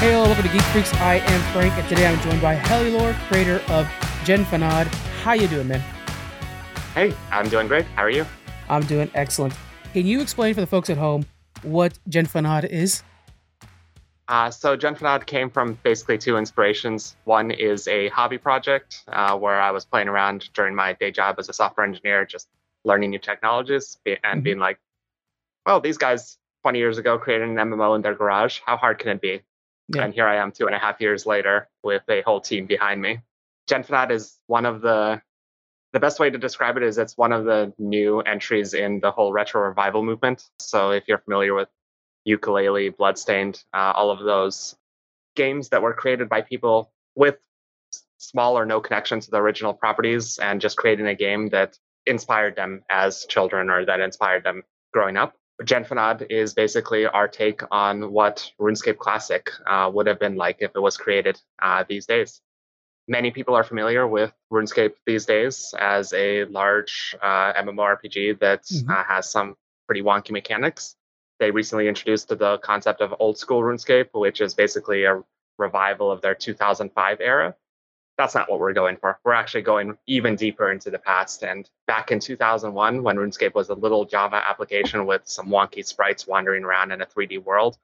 Hey, welcome to Geek Freaks. I am Frank, and today I'm joined by Hellilore, creator of GenFanad. How you doing, man? Hey, I'm doing great. How are you? I'm doing excellent. Can you explain for the folks at home what GenFanad is? So GenFanad came from basically two inspirations. One is a hobby project where I was playing around during my day job as a software engineer, just learning new technologies and being like, well, these guys 20 years ago created an MMO in their garage. How hard can it be? Yeah. And here I am 2.5 years later with a whole team behind me. GenFanad is one of the best way to describe it is it's one of the new entries in the whole retro revival movement. So if you're familiar with Yooka-Laylee, Bloodstained, all of those games that were created by people with small or no connection to the original properties and just creating a game that inspired them as children or that inspired them growing up. GenFanad is basically our take on what RuneScape Classic would have been like if it was created these days. Many people are familiar with RuneScape these days as a large MMORPG that has some pretty wonky mechanics. They recently introduced the concept of Old School RuneScape, which is basically a revival of their 2005 era. That's not what we're going for. We're actually going even deeper into the past. And back in 2001, when RuneScape was a little Java application with some wonky sprites wandering around in a 3D world,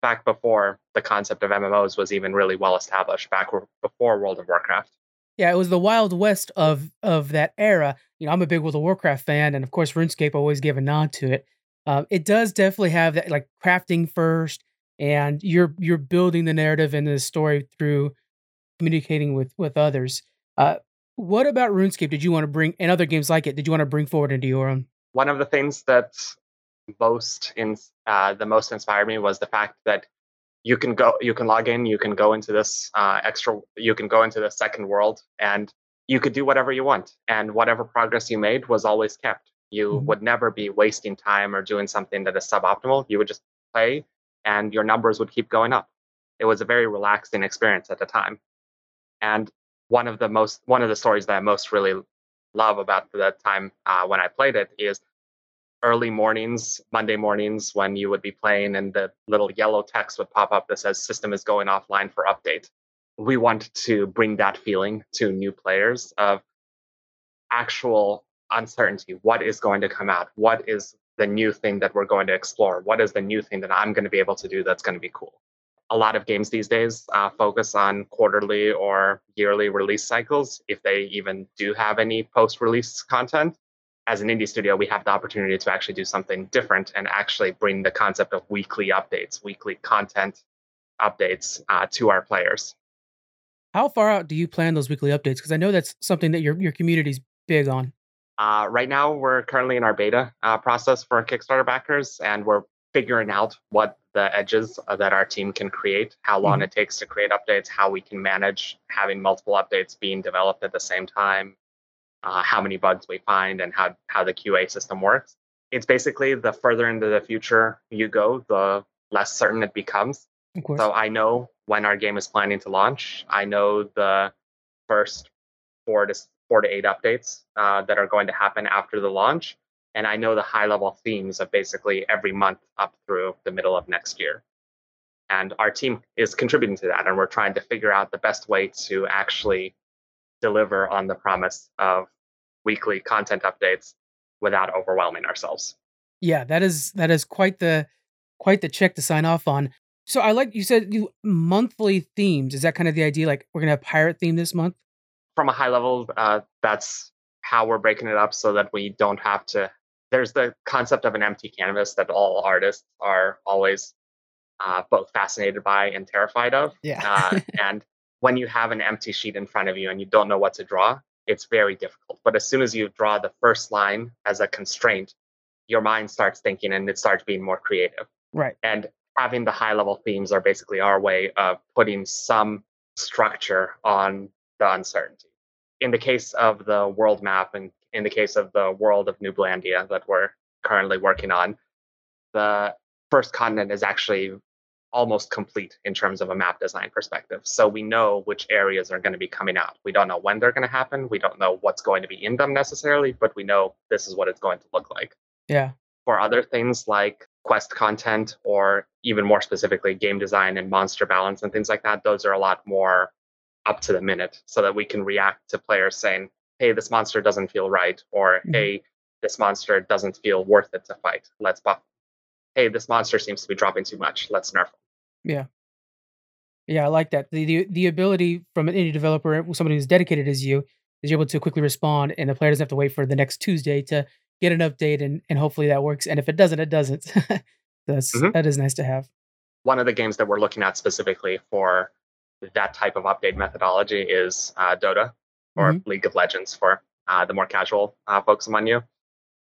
back before the concept of MMOs was even really well established, back before World of Warcraft. Yeah, it was the Wild West of that era. You know, I'm a big World of Warcraft fan, and of course, RuneScape always gave a nod to it. It does definitely have that, like, crafting first, and you're building the narrative and the story through communicating with others. What about RuneScape did you want to bring, and other games like it, did you want to bring forward into your own? One of the things that most inspired me was the fact that you can go into the second world, and you could do whatever you want, and whatever progress you made was always kept. You would never be wasting time or doing something that is suboptimal. You would just play, and your numbers would keep going up. It was a very relaxing experience at the time. And one of the stories that I most really love about the time when I played it is early mornings, Monday mornings, when you would be playing and the little yellow text would pop up that says system is going offline for update. We want to bring that feeling to new players of actual uncertainty. What is going to come out? What is the new thing that we're going to explore? What is the new thing that I'm going to be able to do that's going to be cool? A lot of games these days focus on quarterly or yearly release cycles, if they even do have any post-release content. As an indie studio, we have the opportunity to actually do something different and actually bring the concept of weekly updates, weekly content updates to our players. How far out do you plan those weekly updates? Because I know that's something that your community's big on. Right now, we're currently in our beta process for Kickstarter backers, and we're figuring out what the edges that our team can create, how long it takes to create updates, how we can manage having multiple updates being developed at the same time, how many bugs we find, and how the QA system works. It's basically the further into the future you go, the less certain it becomes. So I know when our game is planning to launch. I know the first four to eight updates that are going to happen after the launch. And I know the high-level themes of basically every month up through the middle of next year. And our team is contributing to that, and we're trying to figure out the best way to actually deliver on the promise of weekly content updates without overwhelming ourselves. Yeah, that is quite the check to sign off on. So I like you said you monthly themes. Is that kind of the idea? Like, we're going to have pirate theme this month? From a high level, that's how we're breaking it up so that we don't have to. There's the concept of an empty canvas that all artists are always both fascinated by and terrified of. Yeah. And when you have an empty sheet in front of you and you don't know what to draw, it's very difficult. But as soon as you draw the first line as a constraint, your mind starts thinking and it starts being more creative. Right. And having the high-level themes are basically our way of putting some structure on the uncertainty. In the case of the world map and in the case of the world of Nublandia that we're currently working on, the first continent is actually almost complete in terms of a map design perspective. So we know which areas are going to be coming out. We don't know when they're going to happen. We don't know what's going to be in them necessarily, but we know this is what it's going to look like. Yeah. For other things like quest content, or even more specifically, game design and monster balance and things like that, those are a lot more up to the minute, so that we can react to players saying, hey, this monster doesn't feel right, or hey, this monster doesn't feel worth it to fight, let's buff. Hey, this monster seems to be dropping too much, let's nerf. Yeah. Yeah, I like that. The ability from an indie developer, somebody who's dedicated as you, is you're able to quickly respond, and the player doesn't have to wait for the next Tuesday to get an update, and hopefully that works. And if it doesn't, it doesn't. That is nice to have. One of the games that we're looking at specifically for that type of update methodology is Dota, or League of Legends for the more casual folks among you.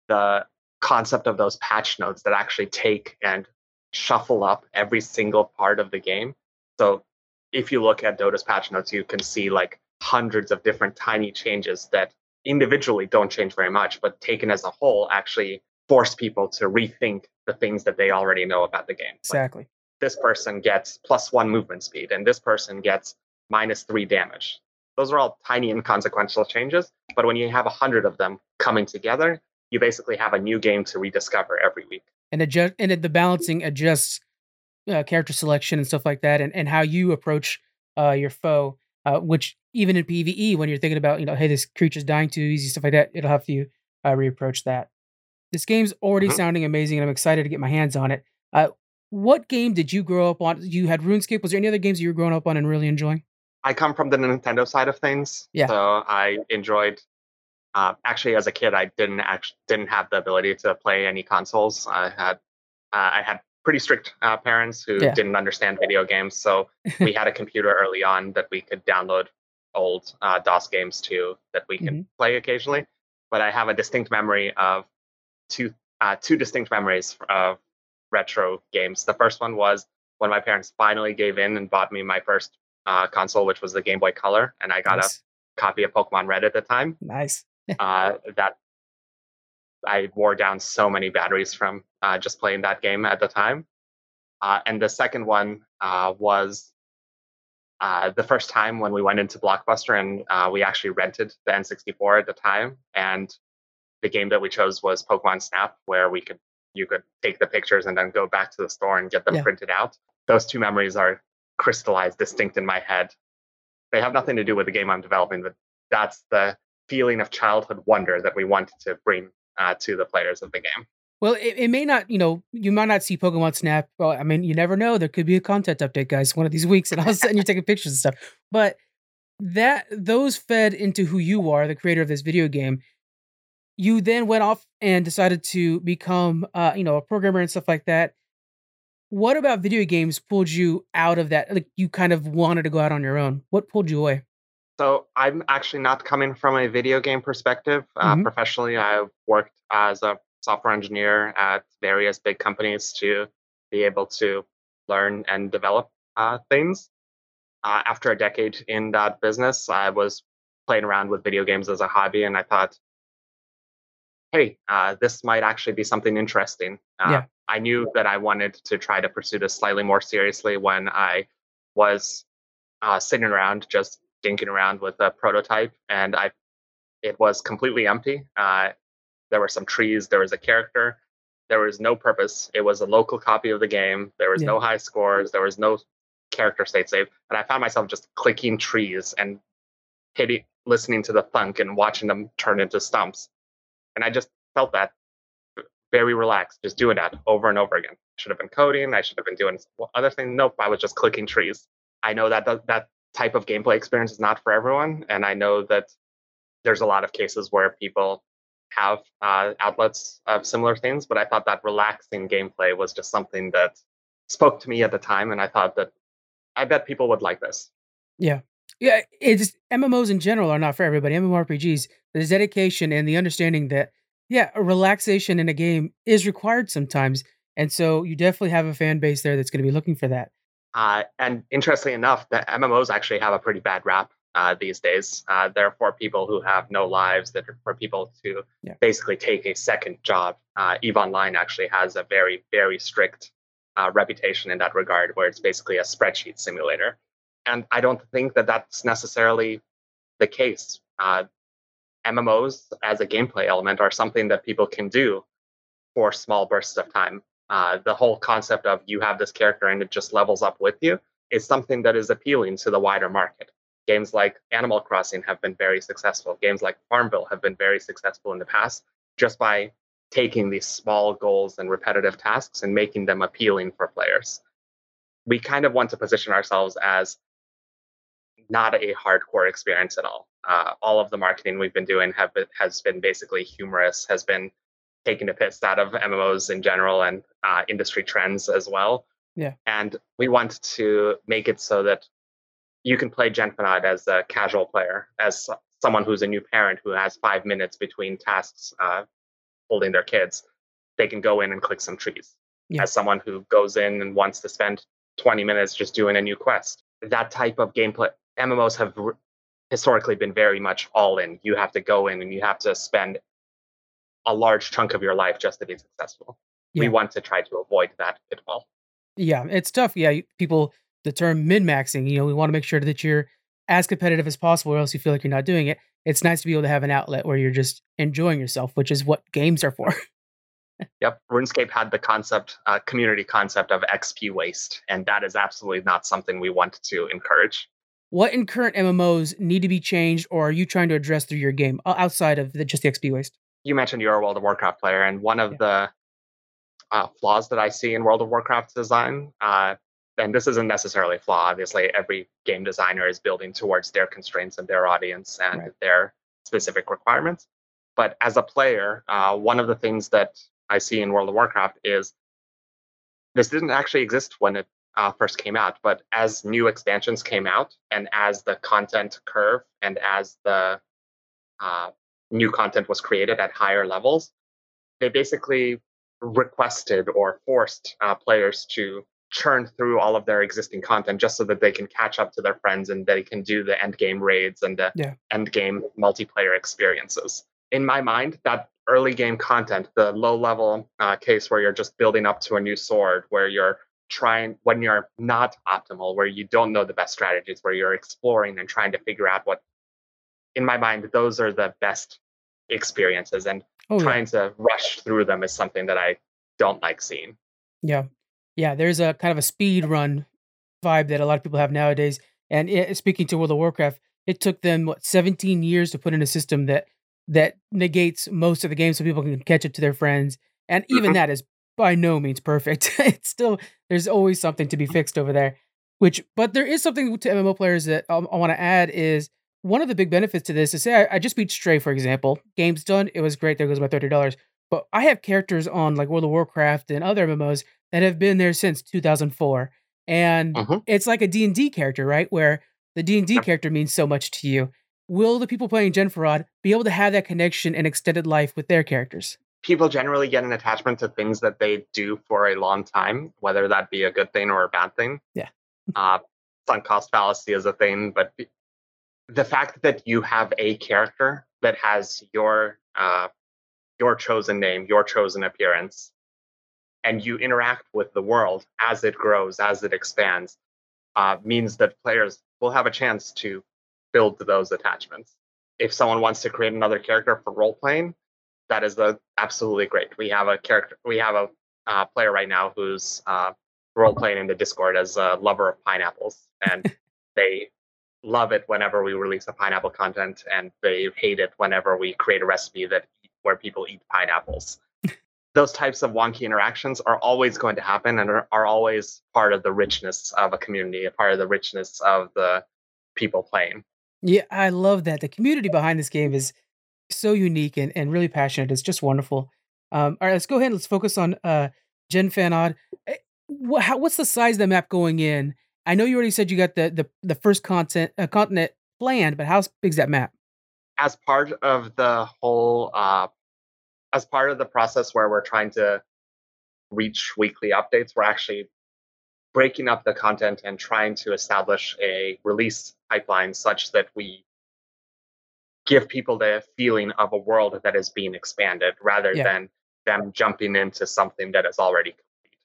The concept of those patch notes that actually take and shuffle up every single part of the game. So if you look at Dota's patch notes, you can see like hundreds of different tiny changes that individually don't change very much, but taken as a whole actually force people to rethink the things that they already know about the game. Exactly. Like, this person gets +1 movement speed, and this person gets -3 damage. Those are all tiny inconsequential changes, but when you have 100 of them coming together, you basically have a new game to rediscover every week. And the balancing adjusts character selection and stuff like that, and how you approach your foe, which even in PvE, when you're thinking about, hey, this creature's dying too easy, stuff like that, it'll have to reapproach that. This game's already sounding amazing, and I'm excited to get my hands on it. What game did you grow up on? You had RuneScape. Was there any other games you were growing up on and really enjoying? I come from the Nintendo side of things, so I enjoyed. Actually, as a kid, I didn't have the ability to play any consoles. I had pretty strict parents who didn't understand video games, so we had a computer early on that we could download old DOS games to, that we can play occasionally. But I have a distinct memory of two distinct memories of retro games. The first one was when my parents finally gave in and bought me my first console, which was the Game Boy Color, and I got a copy of Pokemon Red at the time. Nice. That I wore down so many batteries from just playing that game at the time. And the second one was the first time when we went into Blockbuster, and we actually rented the N64 at the time, and the game that we chose was Pokemon Snap, where you could take the pictures and then go back to the store and get them printed out. Those two memories are crystallized, distinct in my head. They have nothing to do with the game I'm developing, but that's the feeling of childhood wonder that we want to bring to the players of the game. Well, it may not, you might not see Pokemon Snap. Well, I mean, you never know. There could be a content update, guys, one of these weeks, and all of a sudden you're taking pictures and stuff. But those fed into who you are, the creator of this video game. You then went off and decided to become, a programmer and stuff like that. What about video games pulled you out of that? Like, you kind of wanted to go out on your own. What pulled you away? So I'm actually not coming from a video game perspective. Professionally, I've worked as a software engineer at various big companies to be able to learn and develop things. After a decade in that business, I was playing around with video games as a hobby, and I thought, hey, this might actually be something interesting. I knew that I wanted to try to pursue this slightly more seriously when I was sitting around, just dinking around with a prototype, and it was completely empty. There were some trees, there was a character, there was no purpose. It was a local copy of the game. There was no high scores, there was no character state save, and I found myself just clicking trees and listening to the thunk and watching them turn into stumps. And I just felt that very relaxed, just doing that over and over again. I should have been coding. I should have been doing other things. Nope, I was just clicking trees. I know that that type of gameplay experience is not for everyone. And I know that there's a lot of cases where people have outlets of similar things. But I thought that relaxing gameplay was just something that spoke to me at the time. And I thought that I bet people would like this. Yeah. Yeah, it's MMOs in general are not for everybody. MMORPGs, there's dedication and the understanding that, a relaxation in a game is required sometimes. And so you definitely have a fan base there that's going to be looking for that. And interestingly enough, the MMOs actually have a pretty bad rap these days. They're for people who have no lives, that are for people to basically take a second job. EVE Online actually has a very, very strict reputation in that regard, where it's basically a spreadsheet simulator. And I don't think that that's necessarily the case. MMOs as a gameplay element are something that people can do for small bursts of time. the whole concept of you have this character and it just levels up with you is something that is appealing to the wider market. Games like Animal Crossing have been very successful. Games like Farmville have been very successful in the past just by taking these small goals and repetitive tasks and making them appealing for players. We kind of want to position ourselves as not a hardcore experience at all. All of the marketing we've been doing has been basically humorous, has been taking a piss out of MMOs in general and industry trends as well. Yeah. And we want to make it so that you can play GenFanad as a casual player, as someone who's a new parent who has 5 minutes between tasks holding their kids. They can go in and click some trees. Yeah. As someone who goes in and wants to spend 20 minutes just doing a new quest. That type of gameplay. MMOs have historically been very much all in. You have to go in and you have to spend a large chunk of your life just to be successful. Yeah. We want to try to avoid that pitfall. Yeah, it's tough. Yeah, people, the term min-maxing, you know, we want to make sure that you're as competitive as possible or else you feel like you're not doing it. It's nice to be able to have an outlet where you're just enjoying yourself, which is what games are for. Yep. RuneScape had the concept, community concept of XP waste, and that is absolutely not something we want to encourage. What in current MMOs need to be changed or are you trying to address through your game outside of just the XP waste? You mentioned you're a World of Warcraft player, and one of the flaws that I see in World of Warcraft's design, and this isn't necessarily a flaw, obviously every game designer is building towards their constraints and their audience and their specific requirements. But as a player, one of the things that I see in World of Warcraft is this didn't actually exist when it first came out, but as new expansions came out and as the content curve and as the new content was created at higher levels, they basically requested or forced players to churn through all of their existing content just so that they can catch up to their friends and they can do the end game raids and the end game multiplayer experiences. In my mind, that early game content, the low level case where you're just building up to a new sword, where you're trying, when you're not optimal, where you don't know the best strategies, where you're exploring and trying to figure out what, in my mind, those are the best experiences. And trying to rush through them is something that I don't like seeing. Yeah. Yeah. There's a kind of a speed run vibe that a lot of people have nowadays. And speaking to World of Warcraft, it took them, 17 years to put in a system that negates most of the game so people can catch up to their friends. And even that is by no means perfect. It's still, there's always something to be fixed over there, but there is something to MMO players that I want to add is one of the big benefits to this is say, I just beat Stray, for example, game's done. It was great. There goes my $30, but I have characters on like World of Warcraft and other MMOs that have been there since 2004. And it's like a D&D character, right? Where the D&D character means so much to you. Will the people playing GenFanad be able to have that connection and extended life with their characters? People generally get an attachment to things that they do for a long time, whether that be a good thing or a bad thing. Yeah. Sunk cost fallacy is a thing, but the fact that you have a character that has your chosen name, your chosen appearance, and you interact with the world as it grows, as it expands, means that players will have a chance to build those attachments. If someone wants to create another character for role playing, that is absolutely great. We have a character, player right now who's role playing in the Discord as a lover of pineapples, and they love it whenever we release a pineapple content, and they hate it whenever we create a recipe where people eat pineapples. Those types of wonky interactions are always going to happen and are always part of the richness of a community, a part of the richness of the people playing. Yeah, I love that. The community behind this game is so unique and really passionate. It's just wonderful. All right, let's go ahead and let's focus on GenFanad. What's the size of the map going in? I know you already said you got the first continent planned, but how big is that map? As part of the whole, as part of the process where we're trying to reach weekly updates, we're actually breaking up the content and trying to establish a release pipeline such that we give people the feeling of a world that is being expanded rather than them jumping into something that is already complete.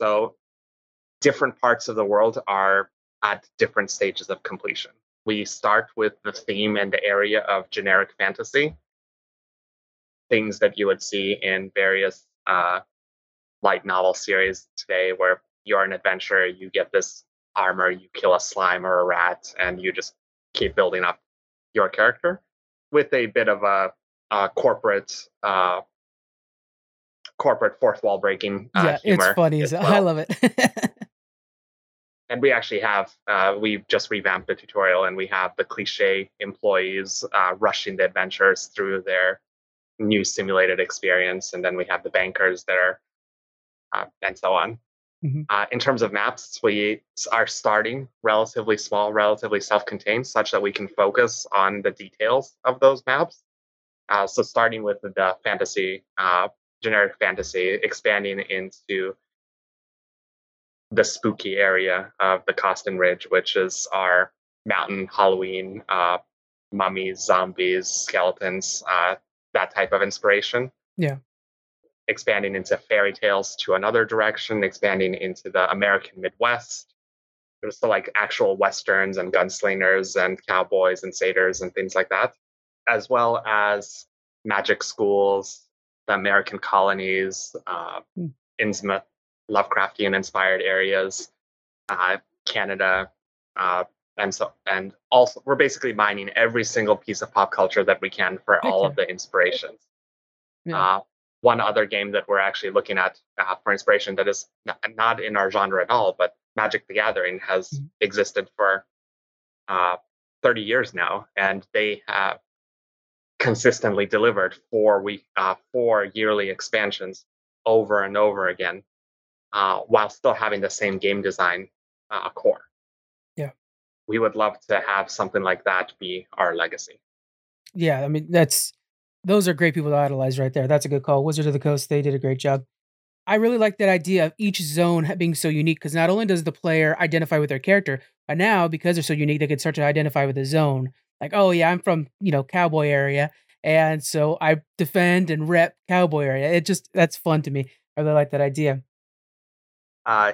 So different parts of the world are at different stages of completion. We start with the theme and the area of generic fantasy, things that you would see in various light novel series today where you're an adventurer, you get this armor, you kill a slime or a rat, and you just keep building up your character with a bit of a corporate fourth wall breaking humor. It's funny. Well. I love it. And we actually have, we've just revamped the tutorial, and we have the cliche employees rushing the adventures through their new simulated experience. And then we have the bankers that are, and so on. Mm-hmm. In terms of maps, we are starting relatively small, relatively self-contained, such that we can focus on the details of those maps. So starting with the fantasy, generic fantasy, expanding into the spooky area of the Koston Ridge, which is our mountain Halloween, mummies, zombies, skeletons, that type of inspiration. Yeah. Expanding into fairy tales to another direction, expanding into the American Midwest. So like actual Westerns and gunslingers and cowboys and satyrs and things like that, as well as magic schools, the American colonies, Innsmouth, Lovecraftian inspired areas, Canada, and also we're basically mining every single piece of pop culture that we can for all of the inspirations. Yeah. One other game that we're actually looking at for inspiration that is not in our genre at all, but Magic the Gathering has existed for 30 years now, and they have consistently delivered four yearly expansions over and over again, while still having the same game design core. Yeah. We would love to have something like that be our legacy. Yeah, I mean, those are great people to idolize right there. That's a good call. Wizards of the Coast, they did a great job. I really like that idea of each zone being so unique, because not only does the player identify with their character, but now, because they're so unique, they can start to identify with the zone. Like, oh yeah, I'm from, cowboy area, and so I defend and rep cowboy area. That's fun to me. I really like that idea.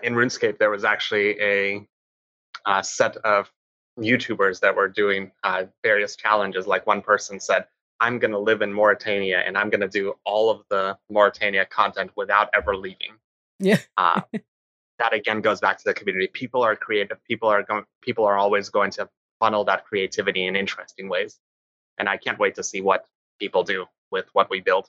In RuneScape, there was actually a set of YouTubers that were doing various challenges. Like one person said, I'm going to live in Mauritania, and I'm going to do all of the Mauritania content without ever leaving. Yeah. That again goes back to the community. People are creative. People are always going to funnel that creativity in interesting ways. And I can't wait to see what people do with what we build.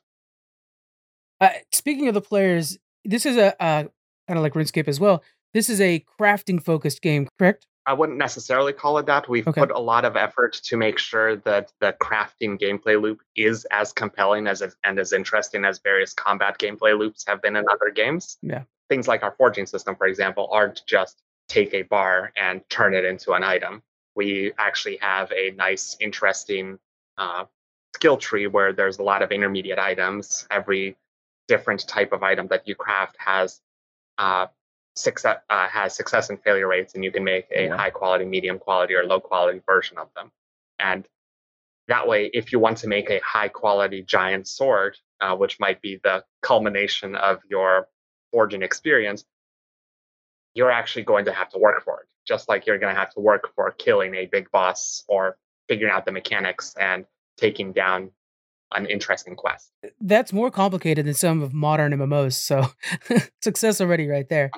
Speaking of the players, this is a kind of like RuneScape as well. This is a crafting focused game, correct? I wouldn't necessarily call it that. We've put a lot of effort to make sure that the crafting gameplay loop is as compelling and as interesting as various combat gameplay loops have been in other games. Yeah. Things like our forging system, for example, aren't just take a bar and turn it into an item. We actually have a nice, interesting skill tree where there's a lot of intermediate items. Every different type of item that you craft has success and failure rates, and you can make a high quality, medium quality, or low quality version of them. And that way, if you want to make a high quality giant sword, which might be the culmination of your forging experience, you're actually going to have to work for it, just like you're going to have to work for killing a big boss or figuring out the mechanics and taking down an interesting quest. That's more complicated than some of modern MMOs, so success already right there.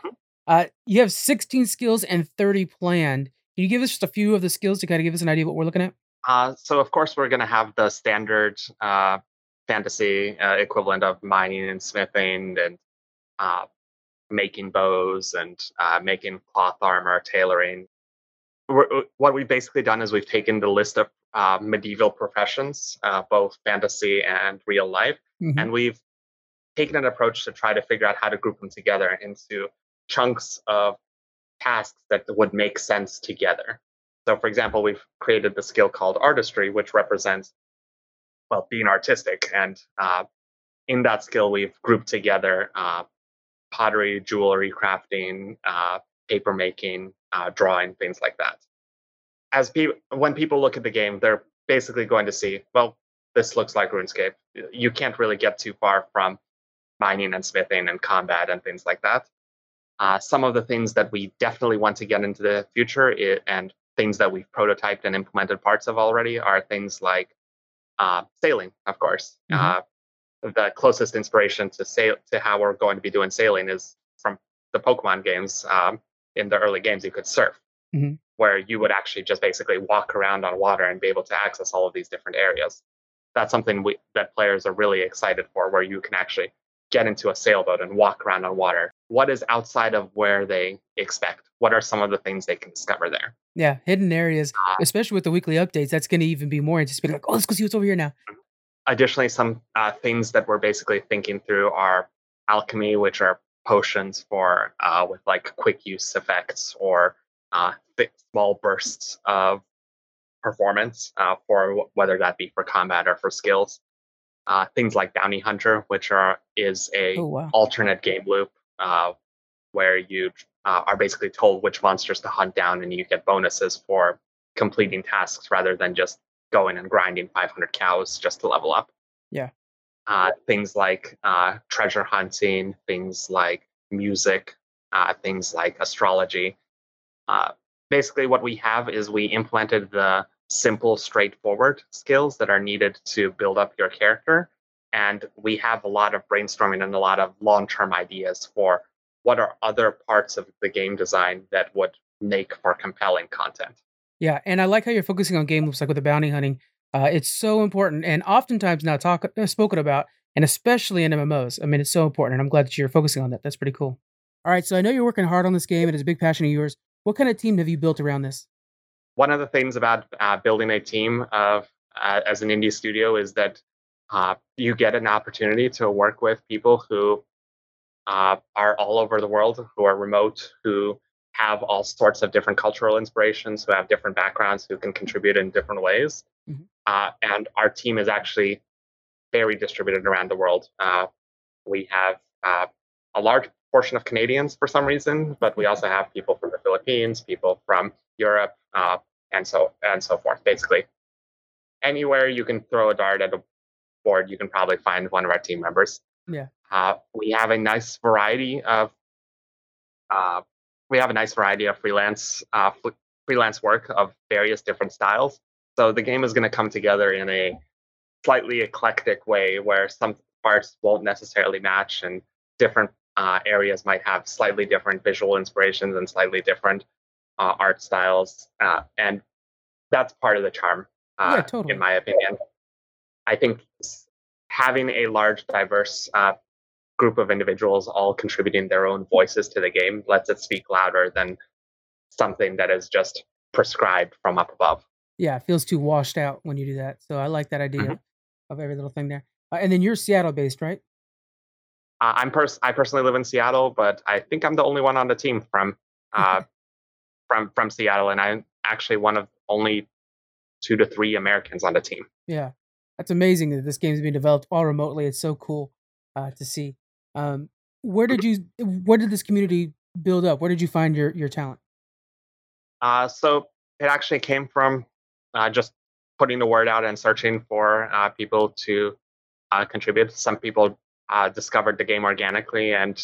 You have 16 skills and 30 planned. Can you give us just a few of the skills to kind of give us an idea of what we're looking at? So of course we're going to have the standard fantasy equivalent of mining and smithing and making bows and making cloth armor, tailoring. What we've basically done is we've taken the list of medieval professions, both fantasy and real life, and we've taken an approach to try to figure out how to group them together into chunks of tasks that would make sense together. So, for example, we've created the skill called artistry, which represents, being artistic. And in that skill, we've grouped together pottery, jewelry, crafting, paper making, drawing, things like that. When people look at the game, they're basically going to see, this looks like RuneScape. You can't really get too far from mining and smithing and combat and things like that. Some of the things that we definitely want to get into the future and things that we've prototyped and implemented parts of already are things like sailing, of course, the closest inspiration to how we're going to be doing sailing is from the Pokemon games. In the early games, you could surf, mm-hmm. where you would actually just basically walk around on water and be able to access all of these different areas. That's something that players are really excited for, where you can actually get into a sailboat and walk around on water. What is outside of where they expect? What are some of the things they can discover there? Yeah, hidden areas, especially with the weekly updates, that's going to even be more anticipated. Like, oh, let's go see what's over here now. Additionally, some things that we're basically thinking through are alchemy, which are potions for with like quick use effects or small bursts of performance, for whether that be for combat or for skills. Things like Bounty Hunter, which is a alternate game loop where you are basically told which monsters to hunt down, and you get bonuses for completing tasks rather than just going and grinding 500 cows just to level up. Yeah. Things like treasure hunting, things like music, things like astrology. Basically, what we have is we implemented the simple, straightforward skills that are needed to build up your character. And we have a lot of brainstorming and a lot of long-term ideas for what are other parts of the game design that would make for compelling content. Yeah, and I like how you're focusing on game loops, like with the bounty hunting. It's so important and oftentimes not spoken about, and especially in MMOs. I mean, it's so important, and I'm glad that you're focusing on that. That's pretty cool. All right, so I know you're working hard on this game, and it's a big passion of yours. What kind of team have you built around this? One of the things about building a team as an indie studio is that you get an opportunity to work with people who are all over the world, who are remote, who have all sorts of different cultural inspirations, who have different backgrounds, who can contribute in different ways. Mm-hmm. And our team is actually very distributed around the world. We have a large portion of Canadians for some reason, but we also have people from the Philippines, people from Europe, and so forth. Basically, anywhere you can throw a dart at a board, you can probably find one of our team members. Yeah. We have a nice variety of freelance work of various different styles. So the game is going to come together in a slightly eclectic way, where some parts won't necessarily match, and different areas might have slightly different visual inspirations and slightly different art styles. And that's part of the charm, in my opinion. I think having a large, diverse group of individuals all contributing their own voices to the game lets it speak louder than something that is just prescribed from up above. Yeah, it feels too washed out when you do that. So I like that idea mm-hmm. of every little thing there. And then you're Seattle-based, right? I personally live in Seattle, but I think I'm the only one on the team from Seattle, and I'm actually one of only 2 to 3 Americans on the team. Yeah, that's amazing that this game's being developed all remotely. It's so cool to see. Where did this community build up? Where did you find your talent? So it actually came from just putting the word out and searching for people to contribute. Some people discovered the game organically and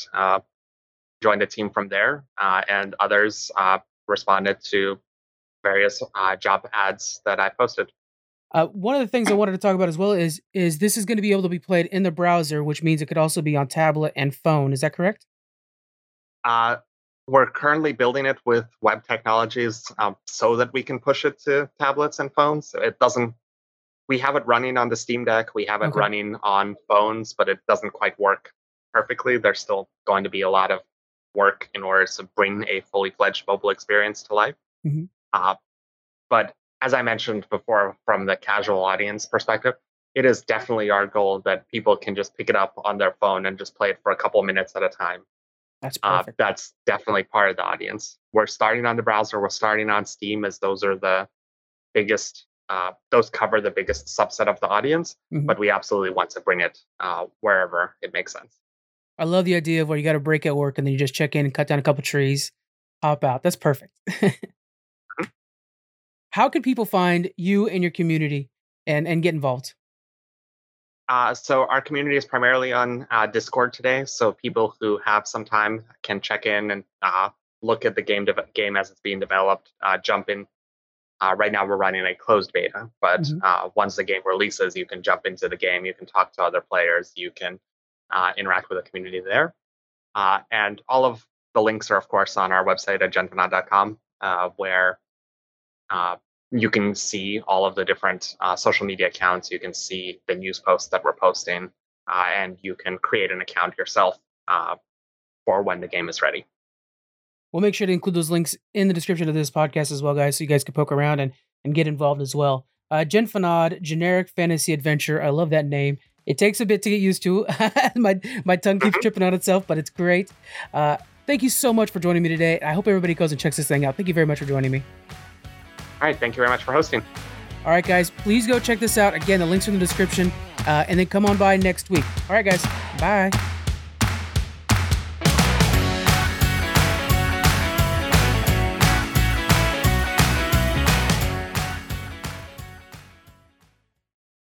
joined the team from there. And others responded to various job ads that I posted. One of the things I wanted to talk about as well is this is going to be able to be played in the browser, which means it could also be on tablet and phone. Is that correct? We're currently building it with web technologies so that we can push it to tablets and phones. We have it running on the Steam Deck. We have it running on phones, but it doesn't quite work perfectly. There's still going to be a lot of work in order to bring a fully fledged mobile experience to life. Mm-hmm. But as I mentioned before, from the casual audience perspective, it is definitely our goal that people can just pick it up on their phone and just play it for a couple of minutes at a time. That's perfect. That's definitely part of the audience. We're starting on the browser. We're starting on Steam, as those are the biggest. Those cover the biggest subset of the audience, mm-hmm. but we absolutely want to bring it wherever it makes sense. I love the idea of where you got to break at work and then you just check in and cut down a couple trees, hop out. That's perfect. mm-hmm. How can people find you and your community and get involved? So our community is primarily on Discord today. So people who have some time can check in and look at the game as it's being developed, jump in Right now we're running a closed beta, but once the game releases, you can jump into the game, you can talk to other players, you can interact with the community there. And all of the links are, of course, on our website at genfanad.com, where you can see all of the different social media accounts. You can see the news posts that we're posting, and you can create an account yourself for when the game is ready. We'll make sure to include those links in the description of this podcast as well, guys, so you guys can poke around and get involved as well. GenFanad, generic fantasy adventure. I love that name. It takes a bit to get used to. My tongue keeps tripping on itself, but it's great. Thank you so much for joining me today. I hope everybody goes and checks this thing out. Thank you very much for joining me. All right. Thank you very much for hosting. All right, guys, please go check this out. Again, the links are in the description, and then come on by next week. All right, guys. Bye.